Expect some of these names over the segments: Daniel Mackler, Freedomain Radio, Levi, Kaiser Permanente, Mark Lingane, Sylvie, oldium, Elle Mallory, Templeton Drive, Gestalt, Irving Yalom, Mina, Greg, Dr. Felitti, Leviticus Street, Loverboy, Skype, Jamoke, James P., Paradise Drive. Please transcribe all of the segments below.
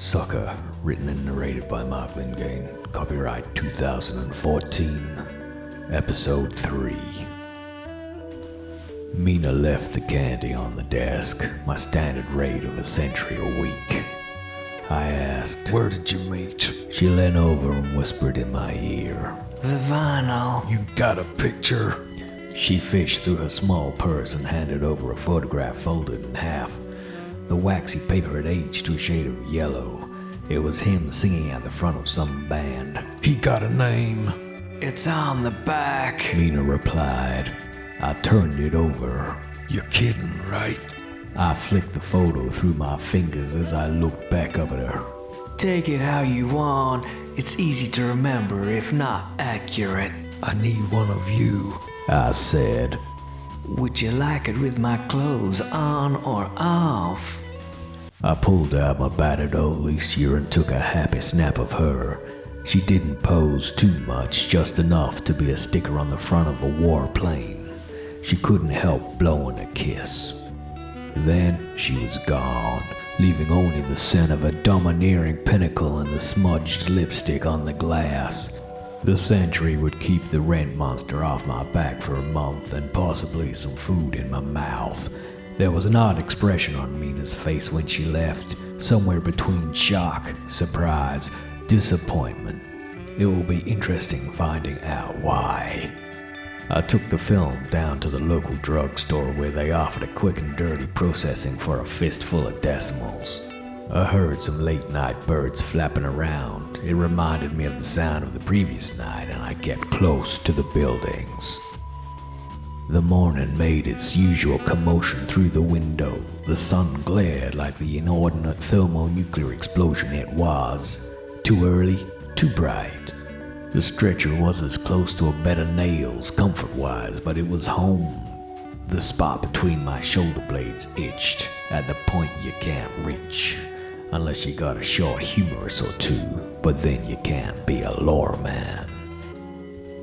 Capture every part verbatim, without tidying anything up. Sucker, written and narrated by Mark Lingane. Copyright two thousand fourteen, Episode three. Mina left the candy on the desk, my standard rate of a century a week. I asked, "Where did you meet?" She leaned over and whispered in my ear, "The vinyl." "You got a picture?" She fished through her small purse and handed over a photograph folded in half. The waxy paper had aged to a shade of yellow. It was him singing at the front of some band. "He got a name." "It's on the back," Mina replied. I turned it over. "You're kidding, right?" I flicked the photo through my fingers as I looked back up at her. "Take it how you want. It's easy to remember, if not accurate." "I need one of you," I said. "Would you like it with my clothes on or off?" I pulled out my battered old leasier and took a happy snap of her. She didn't pose too much, just enough to be a sticker on the front of a warplane. She couldn't help blowing a kiss. Then she was gone, leaving only the scent of a domineering pinnacle and the smudged lipstick on the glass. The sentry would keep the rent monster off my back for a month and possibly some food in my mouth. There was an odd expression on Mina's face when she left, somewhere between shock, surprise, disappointment. It will be interesting finding out why. I took the film down to the local drugstore where they offered a quick and dirty processing for a fistful of decimals. I heard some late-night birds flapping around. It reminded me of the sound of the previous night, and I kept close to the buildings. The morning made its usual commotion through the window. The sun glared like the inordinate thermonuclear explosion it was. Too early, too bright. The stretcher was as close to a bed of nails, comfort-wise, but it was home. The spot between my shoulder blades itched, at the point you can't reach. Unless you got a short humerus or two, but then you can't be a lore man.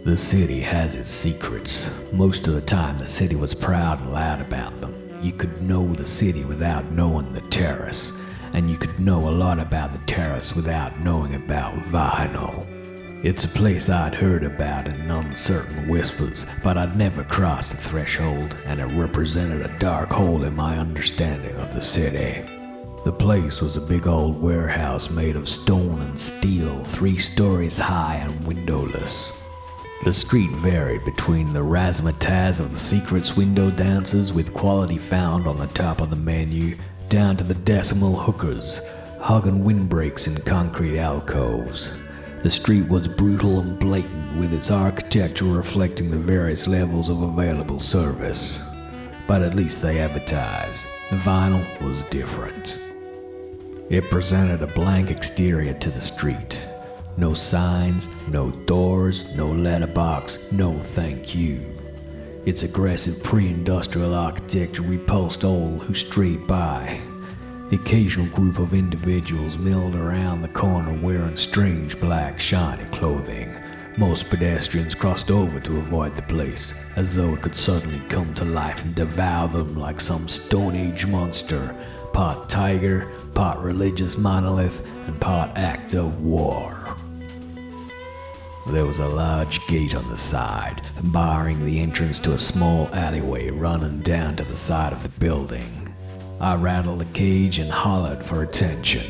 The city has its secrets. Most of the time the city was proud and loud about them. You could know the city without knowing the terrace, and you could know a lot about the terrace without knowing about vinyl. It's a place I'd heard about in uncertain whispers, but I'd never crossed the threshold, and it represented a dark hole in my understanding of the city. The place was a big old warehouse made of stone and steel, three stories high and windowless. The street varied between the razzmatazz of the secrets window dancers with quality found on the top of the menu, down to the decimal hookers, hugging windbreaks in concrete alcoves. The street was brutal and blatant, with its architecture reflecting the various levels of available service. But at least they advertised. The vinyl was different. It presented a blank exterior to the street. No signs, no doors, no letterbox, no thank you. Its aggressive pre-industrial architecture repulsed all who strayed by. The occasional group of individuals milled around the corner wearing strange black shiny clothing. Most pedestrians crossed over to avoid the place, as though it could suddenly come to life and devour them like some Stone Age monster. Part tiger, part religious monolith, and part act of war. There was a large gate on the side, barring the entrance to a small alleyway running down to the side of the building. I rattled the cage and hollered for attention.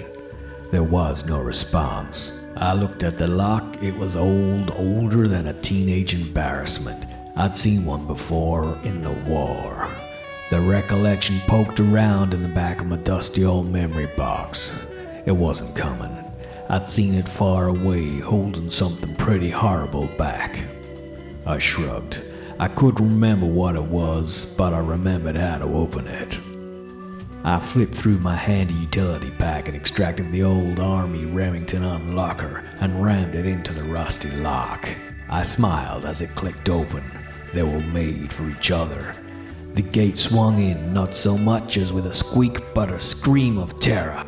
There was no response. I looked at the lock. It was old, older than a teenage embarrassment. I'd seen one before in the war. The recollection poked around in the back of my dusty old memory box. It wasn't coming. I'd seen it far away, holding something pretty horrible back. I shrugged. I couldn't remember what it was, but I remembered how to open it. I flipped through my handy utility pack and extracted the old Army Remington unlocker and rammed it into the rusty lock. I smiled as it clicked open. They were made for each other. The gate swung in, not so much as with a squeak, but a scream of terror.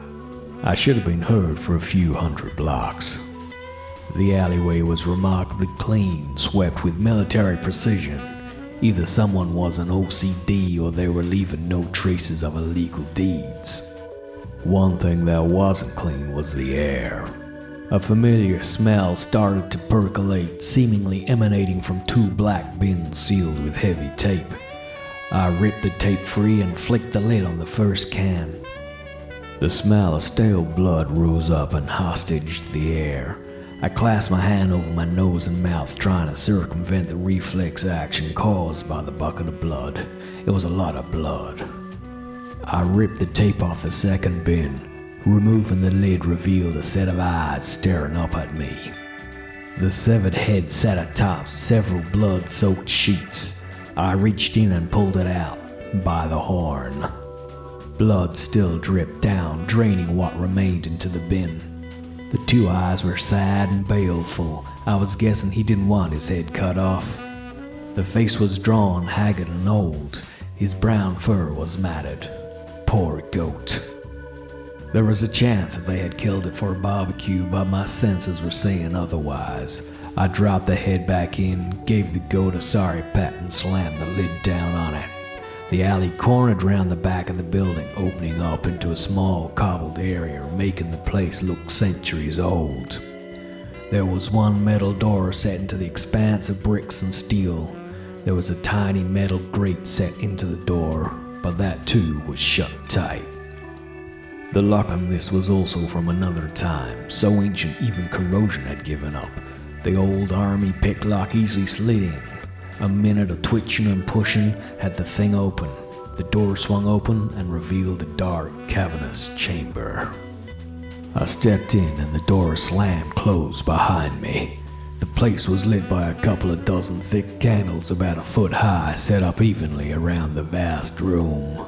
I should have been heard for a few hundred blocks. The alleyway was remarkably clean, swept with military precision. Either someone was an O C D or they were leaving no traces of illegal deeds. One thing that wasn't clean was the air. A familiar smell started to percolate, seemingly emanating from two black bins sealed with heavy tape. I ripped the tape free and flicked the lid on the first can. The smell of stale blood rose up and hostaged the air. I clasped my hand over my nose and mouth, trying to circumvent the reflex action caused by the bucket of blood. It was a lot of blood. I ripped the tape off the second bin. Removing the lid revealed a set of eyes staring up at me. The severed head sat atop several blood-soaked sheets. I reached in and pulled it out by the horn. Blood still dripped down, draining what remained into the bin. The two eyes were sad and baleful. I was guessing he didn't want his head cut off. The face was drawn, haggard and old. His brown fur was matted. Poor goat. There was a chance that they had killed it for a barbecue, but my senses were saying otherwise. I dropped the head back in, gave the goat a sorry pat and slammed the lid down on it. The alley cornered round the back of the building, opening up into a small cobbled area, making the place look centuries old. There was one metal door set into the expanse of bricks and steel. There was a tiny metal grate set into the door, but that too was shut tight. The lock on this was also from another time, so ancient even corrosion had given up. The old army picklock easily slid in. A minute of twitching and pushing had the thing open. The door swung open and revealed a dark, cavernous chamber. I stepped in and the door slammed closed behind me. The place was lit by a couple of dozen thick candles about a foot high, set up evenly around the vast room.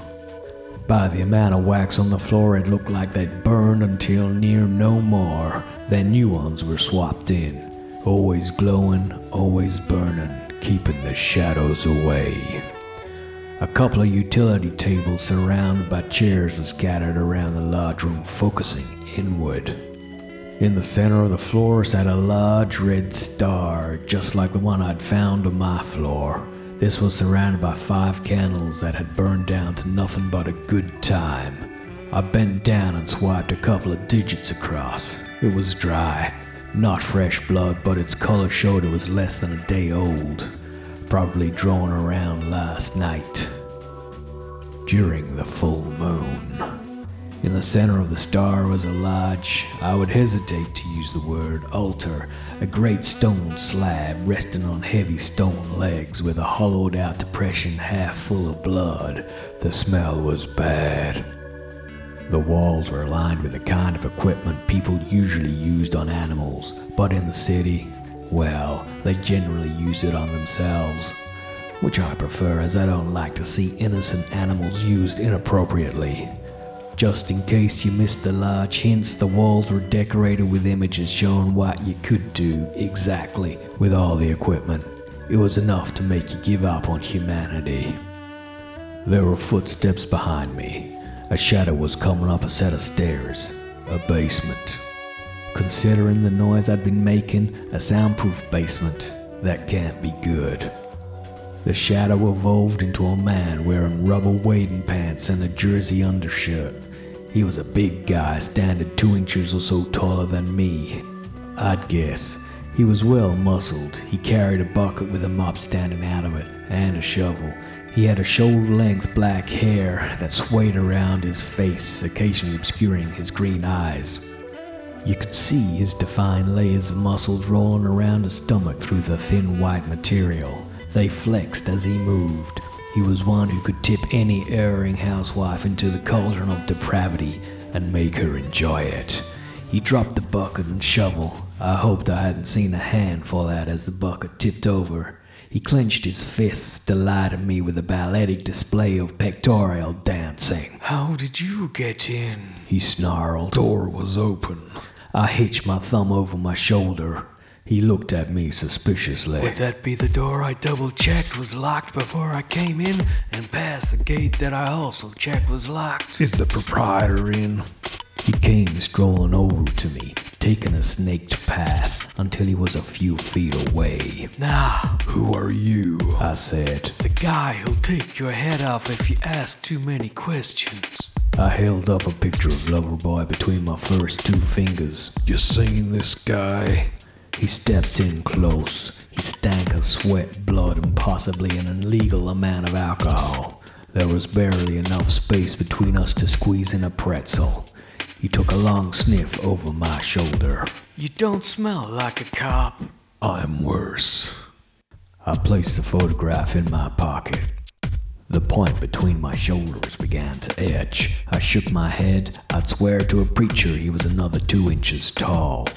By the amount of wax on the floor, it looked like they'd burned until near no more. Then new ones were swapped in. Always glowing, always burning, keeping the shadows away. A couple of utility tables surrounded by chairs were scattered around the large room, focusing inward. In the center of the floor sat a large red star, just like the one I'd found on my floor. This was surrounded by five candles that had burned down to nothing but a good time. I bent down and swiped a couple of digits across. It was dry. Not fresh blood, but its color showed it was less than a day old, probably drawn around last night, during the full moon. In the center of the star was a large, I would hesitate to use the word, altar, a great stone slab resting on heavy stone legs with a hollowed out depression half full of blood. The smell was bad. The walls were lined with the kind of equipment people usually used on animals, but in the city, well, they generally used it on themselves, which I prefer as I don't like to see innocent animals used inappropriately. Just in case you missed the large hints, the walls were decorated with images showing what you could do exactly with all the equipment. It was enough to make you give up on humanity. There were footsteps behind me. A shadow was coming up a set of stairs, a basement. Considering the noise I'd been making, a soundproof basement, that can't be good. The shadow evolved into a man wearing rubber wading pants and a jersey undershirt. He was a big guy, standing two inches or so taller than me, I'd guess. He was well muscled. He carried a bucket with a mop standing out of it, and a shovel. He had a shoulder-length black hair that swayed around his face, occasionally obscuring his green eyes. You could see his defined layers of muscles rolling around his stomach through the thin white material. They flexed as he moved. He was one who could tip any erring housewife into the cauldron of depravity and make her enjoy it. He dropped the bucket and shovel. I hoped I hadn't seen a hand fall out as the bucket tipped over. He clenched his fists, delighting me with a balletic display of pectoral dancing. "How did you get in?" he snarled. Door was open. I hitched my thumb over my shoulder. He looked at me suspiciously. "Would that be the door I double-checked was locked before I came in, and past the gate that I also checked was locked? Is the proprietor in?" He came strolling over to me, taking a snaked path until he was a few feet away. "Now, who are you?" I said. "The guy who'll take your head off if you ask too many questions." I held up a picture of Loverboy between my first two fingers. You seen this guy? He stepped in close. He stank of sweat, blood, and possibly an illegal amount of alcohol. There was barely enough space between us to squeeze in a pretzel. He took a long sniff over my shoulder. You don't smell like a cop. I'm worse. I placed the photograph in my pocket. The point between my shoulders began to itch. I shook my head. I'd swear to a preacher he was another two inches tall.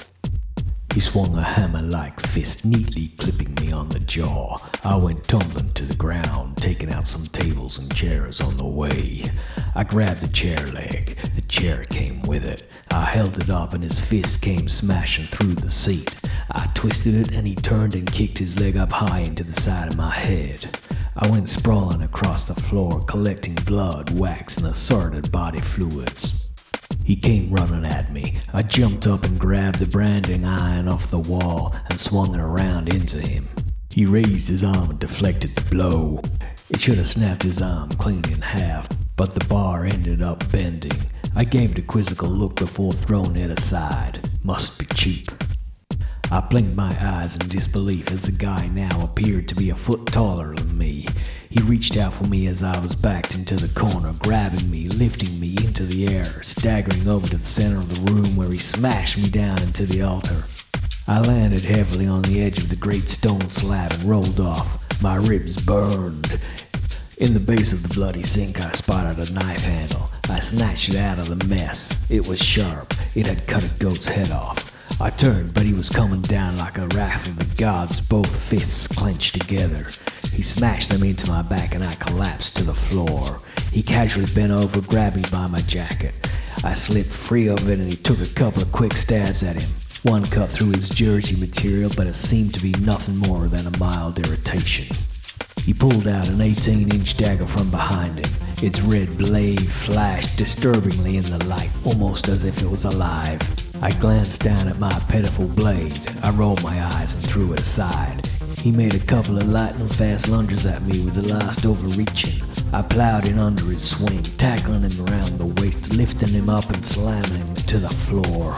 He swung a hammer-like fist, neatly clipping me on the jaw. I went tumbling to the ground, taking out some tables and chairs on the way. I grabbed the chair leg. The chair came with it. I held it up and his fist came smashing through the seat. I twisted it and he turned and kicked his leg up high into the side of my head. I went sprawling across the floor, collecting blood, wax, and assorted body fluids. He came running at me. I jumped up and grabbed the branding iron off the wall and swung it around into him. He raised his arm and deflected the blow. It should have snapped his arm clean in half, but the bar ended up bending. I gave it a quizzical look before throwing it aside. Must be cheap. I blinked my eyes in disbelief as the guy now appeared to be a foot taller than me. He reached out for me as I was backed into the corner, grabbing me, lifting me into the air, staggering over to the center of the room where he smashed me down into the altar. I landed heavily on the edge of the great stone slab and rolled off. My ribs burned. In the base of the bloody sink, I spotted a knife handle. I snatched it out of the mess. It was sharp. It had cut a goat's head off. I turned, but he was coming down like a wrath of the gods, both fists clenched together. He smashed them into my back and I collapsed to the floor. He casually bent over, grabbed me by my jacket. I slipped free of it and he took a couple of quick stabs at him. One cut through his jersey material, but it seemed to be nothing more than a mild irritation. He pulled out an eighteen-inch dagger from behind him. Its red blade flashed disturbingly in the light, almost as if it was alive. I glanced down at my pitiful blade. I rolled my eyes and threw it aside. He made a couple of lightning-fast lunges at me with the last overreaching. I plowed in under his swing, tackling him around the waist, lifting him up and slamming him to the floor.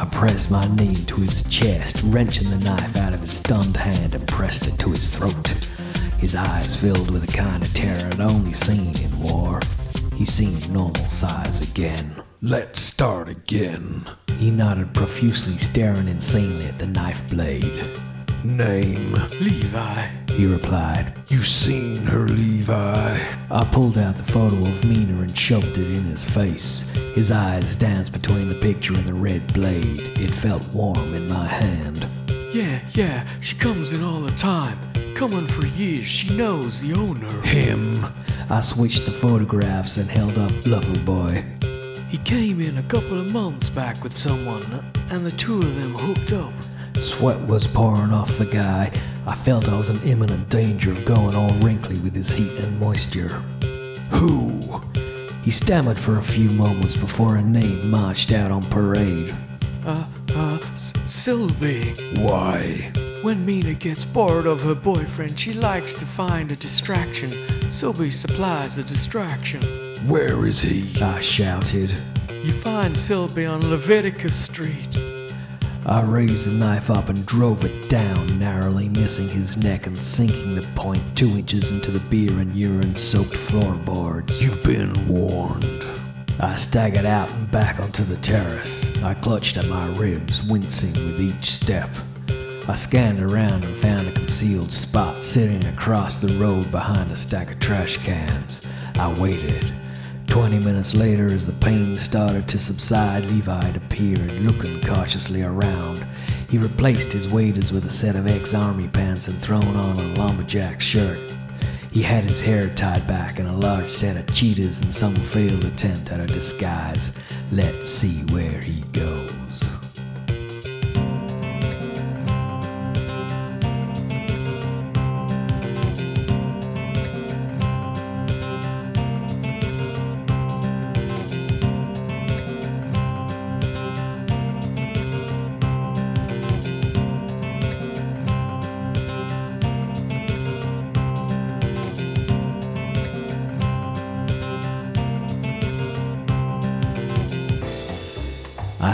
I pressed my knee to his chest, wrenching the knife out of his stunned hand and pressed it to his throat. His eyes filled with a kind of terror I'd only seen in war. He seemed normal size again. Let's start again. He nodded profusely, staring insanely at the knife blade. Name? Levi, he replied. You seen her, Levi? I pulled out the photo of Mina and shoved it in his face. His eyes danced between the picture and the red blade. It felt warm in my hand. Yeah, yeah, she comes in all the time. Coming for years, she knows the owner. Him. I switched the photographs and held up Loverboy. He came in a couple of months back with someone, and the two of them hooked up. Sweat was pouring off the guy. I felt I was in imminent danger of going all wrinkly with his heat and moisture. Who? He stammered for a few moments before a name marched out on parade. Uh, uh, Sylvie. Why? When Mina gets bored of her boyfriend, she likes to find a distraction. Sylvie supplies the distraction. Where is he? I shouted. You find Sylvie on Leviticus Street. I raised the knife up and drove it down, narrowly missing his neck and sinking the point two inches into the beer and urine-soaked floorboards. You've been warned. I staggered out and back onto the terrace. I clutched at my ribs, wincing with each step. I scanned around and found a concealed spot sitting across the road behind a stack of trash cans. I waited. Twenty minutes later, as the pain started to subside, Levi had appeared, looking cautiously around. He replaced his waders with a set of ex-army pants and thrown on a lumberjack shirt. He had his hair tied back and a large set of cheetahs and some failed attempt at a disguise. Let's see where he goes.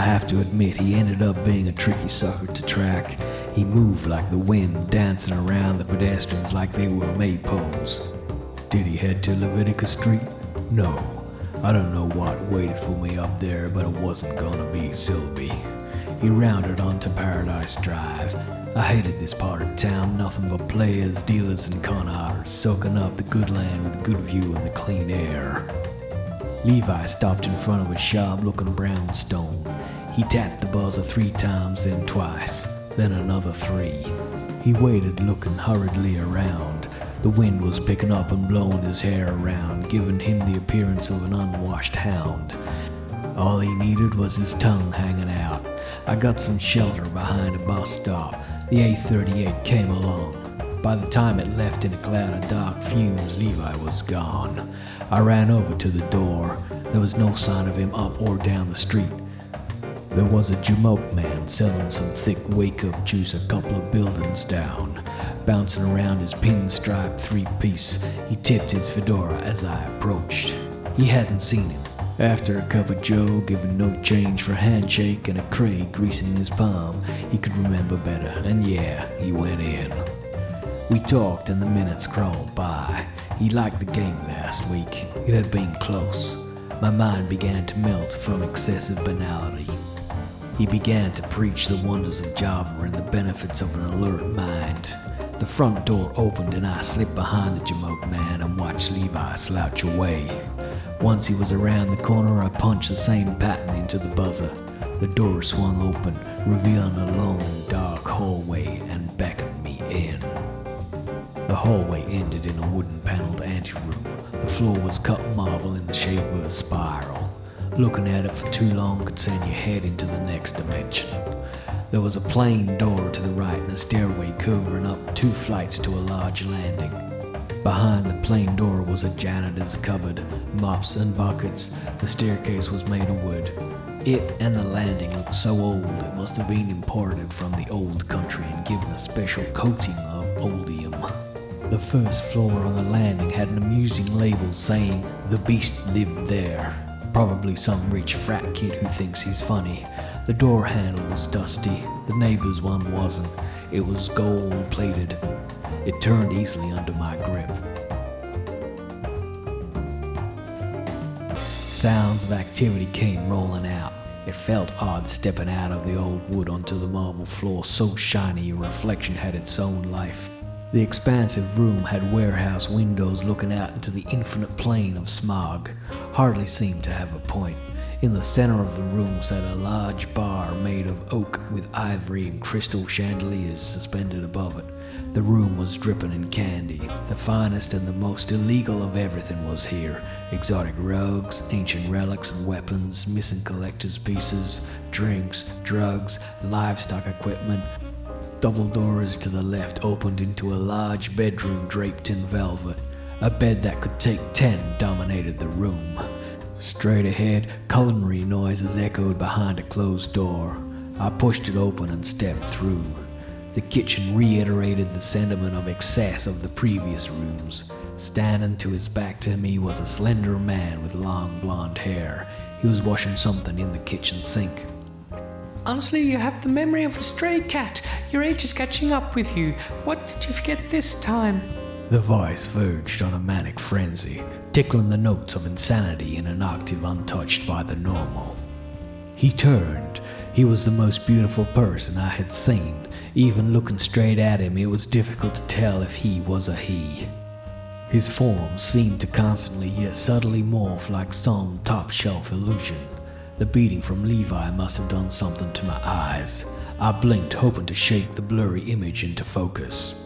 have to admit, he ended up being a tricky sucker to track. He moved like the wind, dancing around the pedestrians like they were maypoles. Did he head to Leviticus Street? No. I don't know what waited for me up there, but it wasn't gonna be Sylvie. He rounded onto Paradise Drive. I hated this part of town, nothing but players, dealers, and con artists, soaking up the good land with a good view and the clean air. Levi stopped in front of a shop looking brownstone. He tapped the buzzer three times, then twice, then another three. He waited, looking hurriedly around. The wind was picking up and blowing his hair around, giving him the appearance of an unwashed hound. All he needed was his tongue hanging out. I got some shelter behind a bus stop. The A thirty-eight came along. By the time it left in a cloud of dark fumes, Levi was gone. I ran over to the door. There was no sign of him up or down the street. There was a Jamoke man selling some thick wake-up juice a couple of buildings down. Bouncing around his pinstripe three-piece, he tipped his fedora as I approached. He hadn't seen him. After a cup of joe, giving no change for a handshake and a cray greasing his palm, he could remember better, and yeah, he went in. We talked and the minutes crawled by. He liked the game last week. It had been close. My mind began to melt from excessive banality. He began to preach the wonders of Java and the benefits of an alert mind. The front door opened and I slipped behind the Jamoke man and watched Levi slouch away. Once he was around the corner, I punched the same pattern into the buzzer. The door swung open, revealing a long, dark hallway and beckoned me in. The hallway ended in a wooden-paneled anteroom. The floor was cut marble in the shape of a spiral. Looking at it for too long could send your head into the next dimension. There was a plain door to the right and a stairway covering up two flights to a large landing. Behind the plain door was a janitor's cupboard, mops and buckets. The staircase was made of wood. It and the landing looked so old it must have been imported from the old country and given a special coating of oldium. The first floor on the landing had an amusing label saying, "The Beast lived there." Probably some rich frat kid who thinks he's funny. The door handle was dusty. The neighbor's one wasn't. It was gold-plated. It turned easily under my grip. Sounds of activity came rolling out. It felt odd stepping out of the old wood onto the marble floor, so shiny your reflection had its own life. The expansive room had warehouse windows looking out into the infinite plain of smog. Hardly seemed to have a point. In the center of the room sat a large bar made of oak with ivory and crystal chandeliers suspended above it. The room was dripping in candy. The finest and the most illegal of everything was here. Exotic rugs, ancient relics and weapons, missing collector's pieces, drinks, drugs, livestock equipment. Double doors to the left opened into a large bedroom draped in velvet. A bed that could take ten dominated the room. Straight ahead, culinary noises echoed behind a closed door. I pushed it open and stepped through. The kitchen reiterated the sentiment of excess of the previous rooms. Standing to his back to me was a slender man with long blonde hair. He was washing something in the kitchen sink. "Honestly, you have the memory of a stray cat. Your age is catching up with you. What did you forget this time?" The voice verged on a manic frenzy, tickling the notes of insanity in an octave untouched by the normal. He turned. He was the most beautiful person I had seen. Even looking straight at him, it was difficult to tell if he was a he. His form seemed to constantly yet subtly morph like some top-shelf illusion. The beating from Levi must have done something to my eyes. I blinked, hoping to shake the blurry image into focus.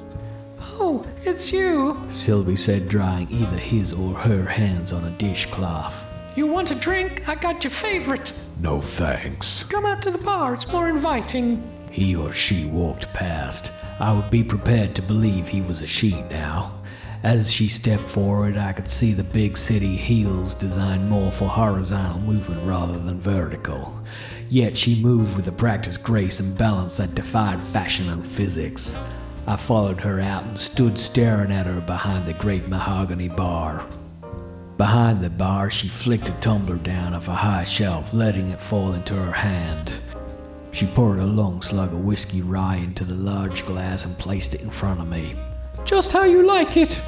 "Oh, it's you," Sylvie said, drying either his or her hands on a dishcloth. "You want a drink? I got your favorite." "No thanks. Come out to the bar, it's more inviting." He or she walked past. I would be prepared to believe he was a she now. As she stepped forward, I could see the big city heels designed more for horizontal movement rather than vertical. Yet she moved with a practiced grace and balance that defied fashion and physics. I followed her out and stood staring at her behind the great mahogany bar. Behind the bar, she flicked a tumbler down off a high shelf, letting it fall into her hand. She poured a long slug of whiskey rye into the large glass and placed it in front of me. Just how you like it.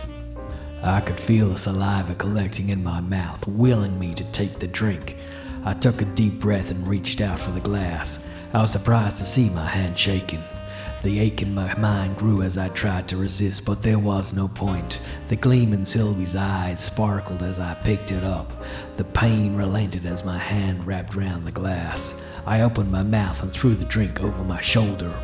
I could feel the saliva collecting in my mouth, willing me to take the drink. I took a deep breath and reached out for the glass. I was surprised to see my hand shaking. The ache in my mind grew as I tried to resist, but there was no point. The gleam in Sylvie's eyes sparkled as I picked it up. The pain relented as my hand wrapped round the glass. I opened my mouth and threw the drink over my shoulder.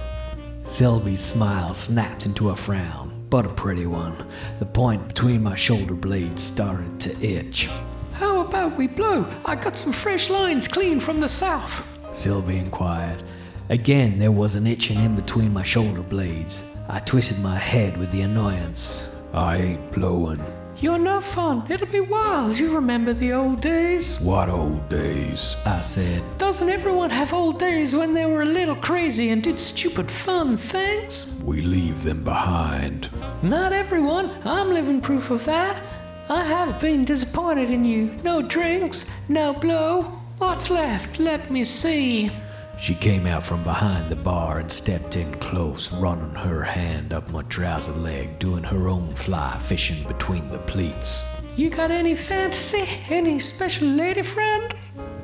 Sylvie's smile snapped into a frown, but a pretty one. The point between my shoulder blades started to itch. How about we blow? I got some fresh lines clean from the south, Sylvie inquired. Again, there was an itching in between my shoulder blades. I twisted my head with the annoyance. I ain't blowing. You're no fun. It'll be wild. You remember the old days? What old days? I said. Doesn't everyone have old days when they were a little crazy and did stupid fun things? We leave them behind. Not everyone. I'm living proof of that. I have been disappointed in you. No drinks, no blow. What's left? Let me see. She came out from behind the bar and stepped in close, running her hand up my trouser leg, doing her own fly fishing between the pleats. You got any fantasy? Any special lady friend?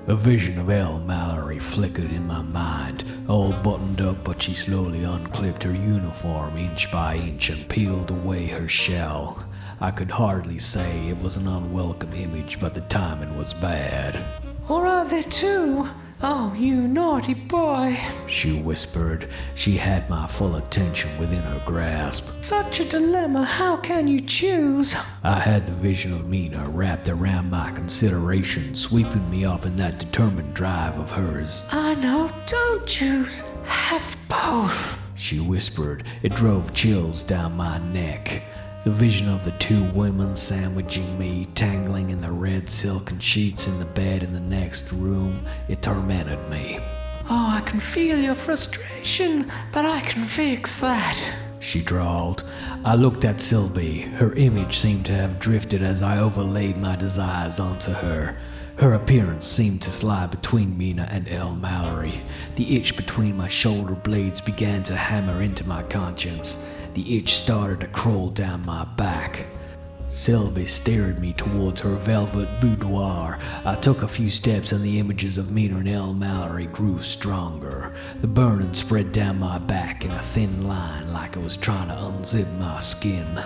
A vision of Elle Mallory flickered in my mind, all buttoned up, but she slowly unclipped her uniform inch by inch and peeled away her shell. I could hardly say it was an unwelcome image, but the timing was bad. Or are there two? Oh, you naughty boy, she whispered. She had my full attention within her grasp. Such a dilemma, how can you choose? I had the vision of Mina wrapped around my consideration, sweeping me up in that determined drive of hers. I know, don't choose, have both, she whispered. It drove chills down my neck. The vision of the two women sandwiching me, tangling in the red silken sheets in the bed in the next room, it tormented me. Oh, I can feel your frustration, but I can fix that, she drawled. I looked at Sylvie. Her image seemed to have drifted as I overlaid my desires onto her. Her appearance seemed to slide between Mina and Elle Mallory. The itch between my shoulder blades began to hammer into my conscience. The itch started to crawl down my back. Sylvie steered me towards her velvet boudoir. I took a few steps and the images of Mina and Elle Mallory grew stronger. The burning spread down my back in a thin line like it was trying to unzip my skin.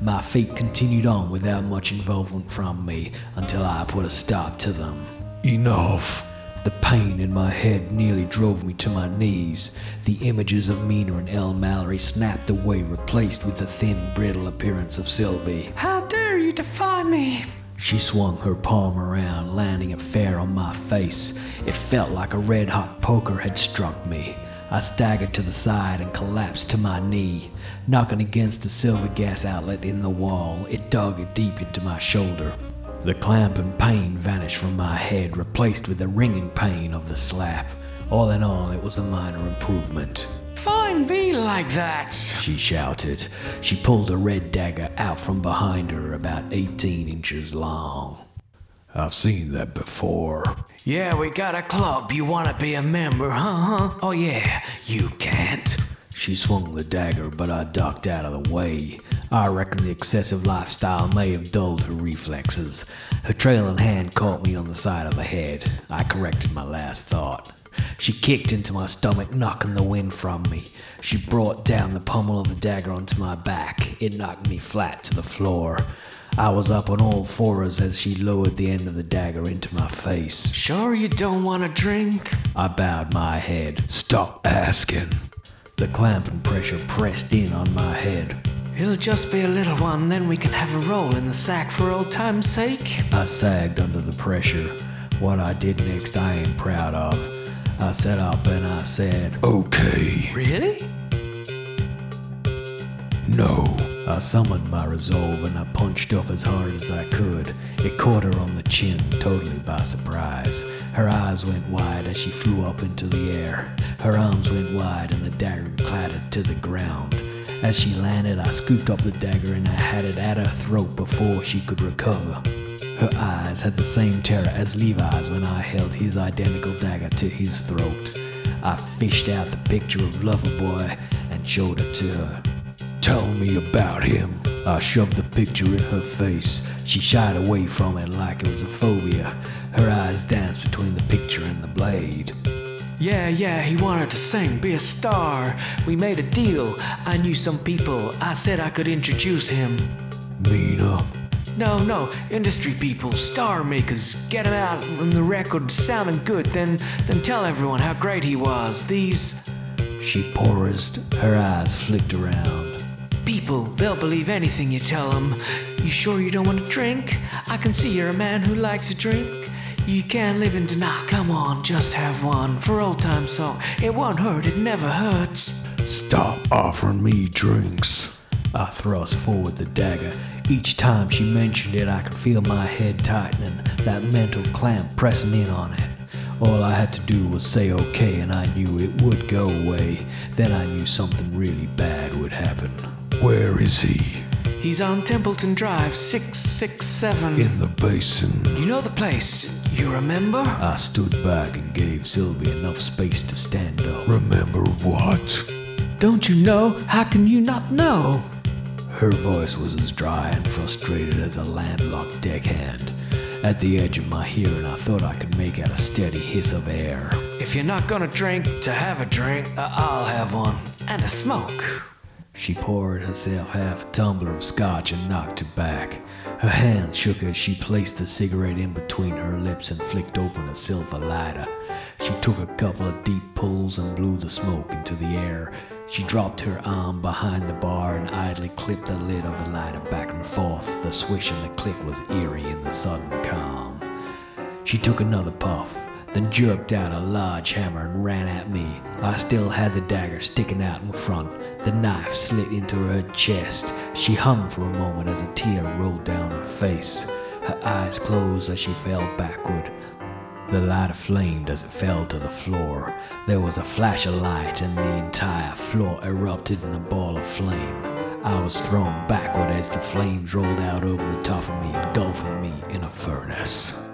My feet continued on without much involvement from me until I put a stop to them. Enough! The pain in my head nearly drove me to my knees. The images of Mina and Elle Mallory snapped away, replaced with the thin, brittle appearance of Sylvie. How dare you defy me? She swung her palm around, landing it fair on my face. It felt like a red-hot poker had struck me. I staggered to the side and collapsed to my knee, knocking against the silver gas outlet in the wall. It dug deep into my shoulder. The clamping pain vanished from my head, replaced with the ringing pain of the slap. All in all, it was a minor improvement. Fine, be like that, she shouted. She pulled a red dagger out from behind her, about eighteen inches long. I've seen that before. Yeah, we got a club. You want to be a member, huh? Oh yeah, you can't. She swung the dagger, but I ducked out of the way. I reckon the excessive lifestyle may have dulled her reflexes. Her trailing hand caught me on the side of the head. I corrected my last thought. She kicked into my stomach, knocking the wind from me. She brought down the pommel of the dagger onto my back. It knocked me flat to the floor. I was up on all fours as she lowered the end of the dagger into my face. Sure you don't want a drink? I bowed my head. Stop asking. The clamping pressure pressed in on my head. It'll just be a little one, then we can have a roll in the sack for old time's sake. I sagged under the pressure. What I did next I ain't proud of. I sat up and I said, okay. Really? No. I summoned my resolve and I punched up as hard as I could. It caught her on the chin, totally by surprise. Her eyes went wide as she flew up into the air. Her arms went wide and the dagger clattered to the ground. As she landed, I scooped up the dagger and I had it at her throat before she could recover. Her eyes had the same terror as Levi's when I held his identical dagger to his throat. I fished out the picture of Loverboy and showed it to her. "Tell me about him." I shoved the picture in her face. She shied away from it like it was a phobia. Her eyes danced between the picture and the blade. Yeah, yeah, he wanted to sing, be a star. We made a deal. I knew some people. I said I could introduce him. Mina. No, no, industry people, star makers. Get him out on the record sounding good, then, then tell everyone how great he was. These... She paused. Her eyes flicked around. People, they'll believe anything you tell them. You sure you don't want to drink? I can see you're a man who likes a drink. You can't live in denial. Come on, just have one. For old time's sake, it won't hurt, it never hurts. Stop offering me drinks. I thrust forward the dagger. Each time she mentioned it, I could feel my head tightening, that mental clamp pressing in on it. All I had to do was say okay, and I knew it would go away. Then I knew something really bad would happen. Where is he? He's on Templeton Drive, six six seven. In the basin. You know the place. You remember? I stood back and gave Sylvie enough space to stand up. Remember what? Don't you know? How can you not know? Her voice was as dry and frustrated as a landlocked deckhand. At the edge of my hearing, I thought I could make out a steady hiss of air. If you're not gonna drink, to have a drink, uh, I'll have one. And a smoke. She poured herself half a tumbler of scotch and knocked it back. Her hand shook as she placed the cigarette in between her lips and flicked open a silver lighter. She took a couple of deep pulls and blew the smoke into the air. She dropped her arm behind the bar and idly clipped the lid of the lighter back and forth. The swish and the click was eerie in the sudden calm. She took another puff, then jerked out a large hammer and ran at me. I still had the dagger sticking out in front. The knife slit into her chest. She hung for a moment as a tear rolled down her face. Her eyes closed as she fell backward. The lighter flamed as it fell to the floor. There was a flash of light and the entire floor erupted in a ball of flame. I was thrown backward as the flames rolled out over the top of me, engulfing me in a furnace.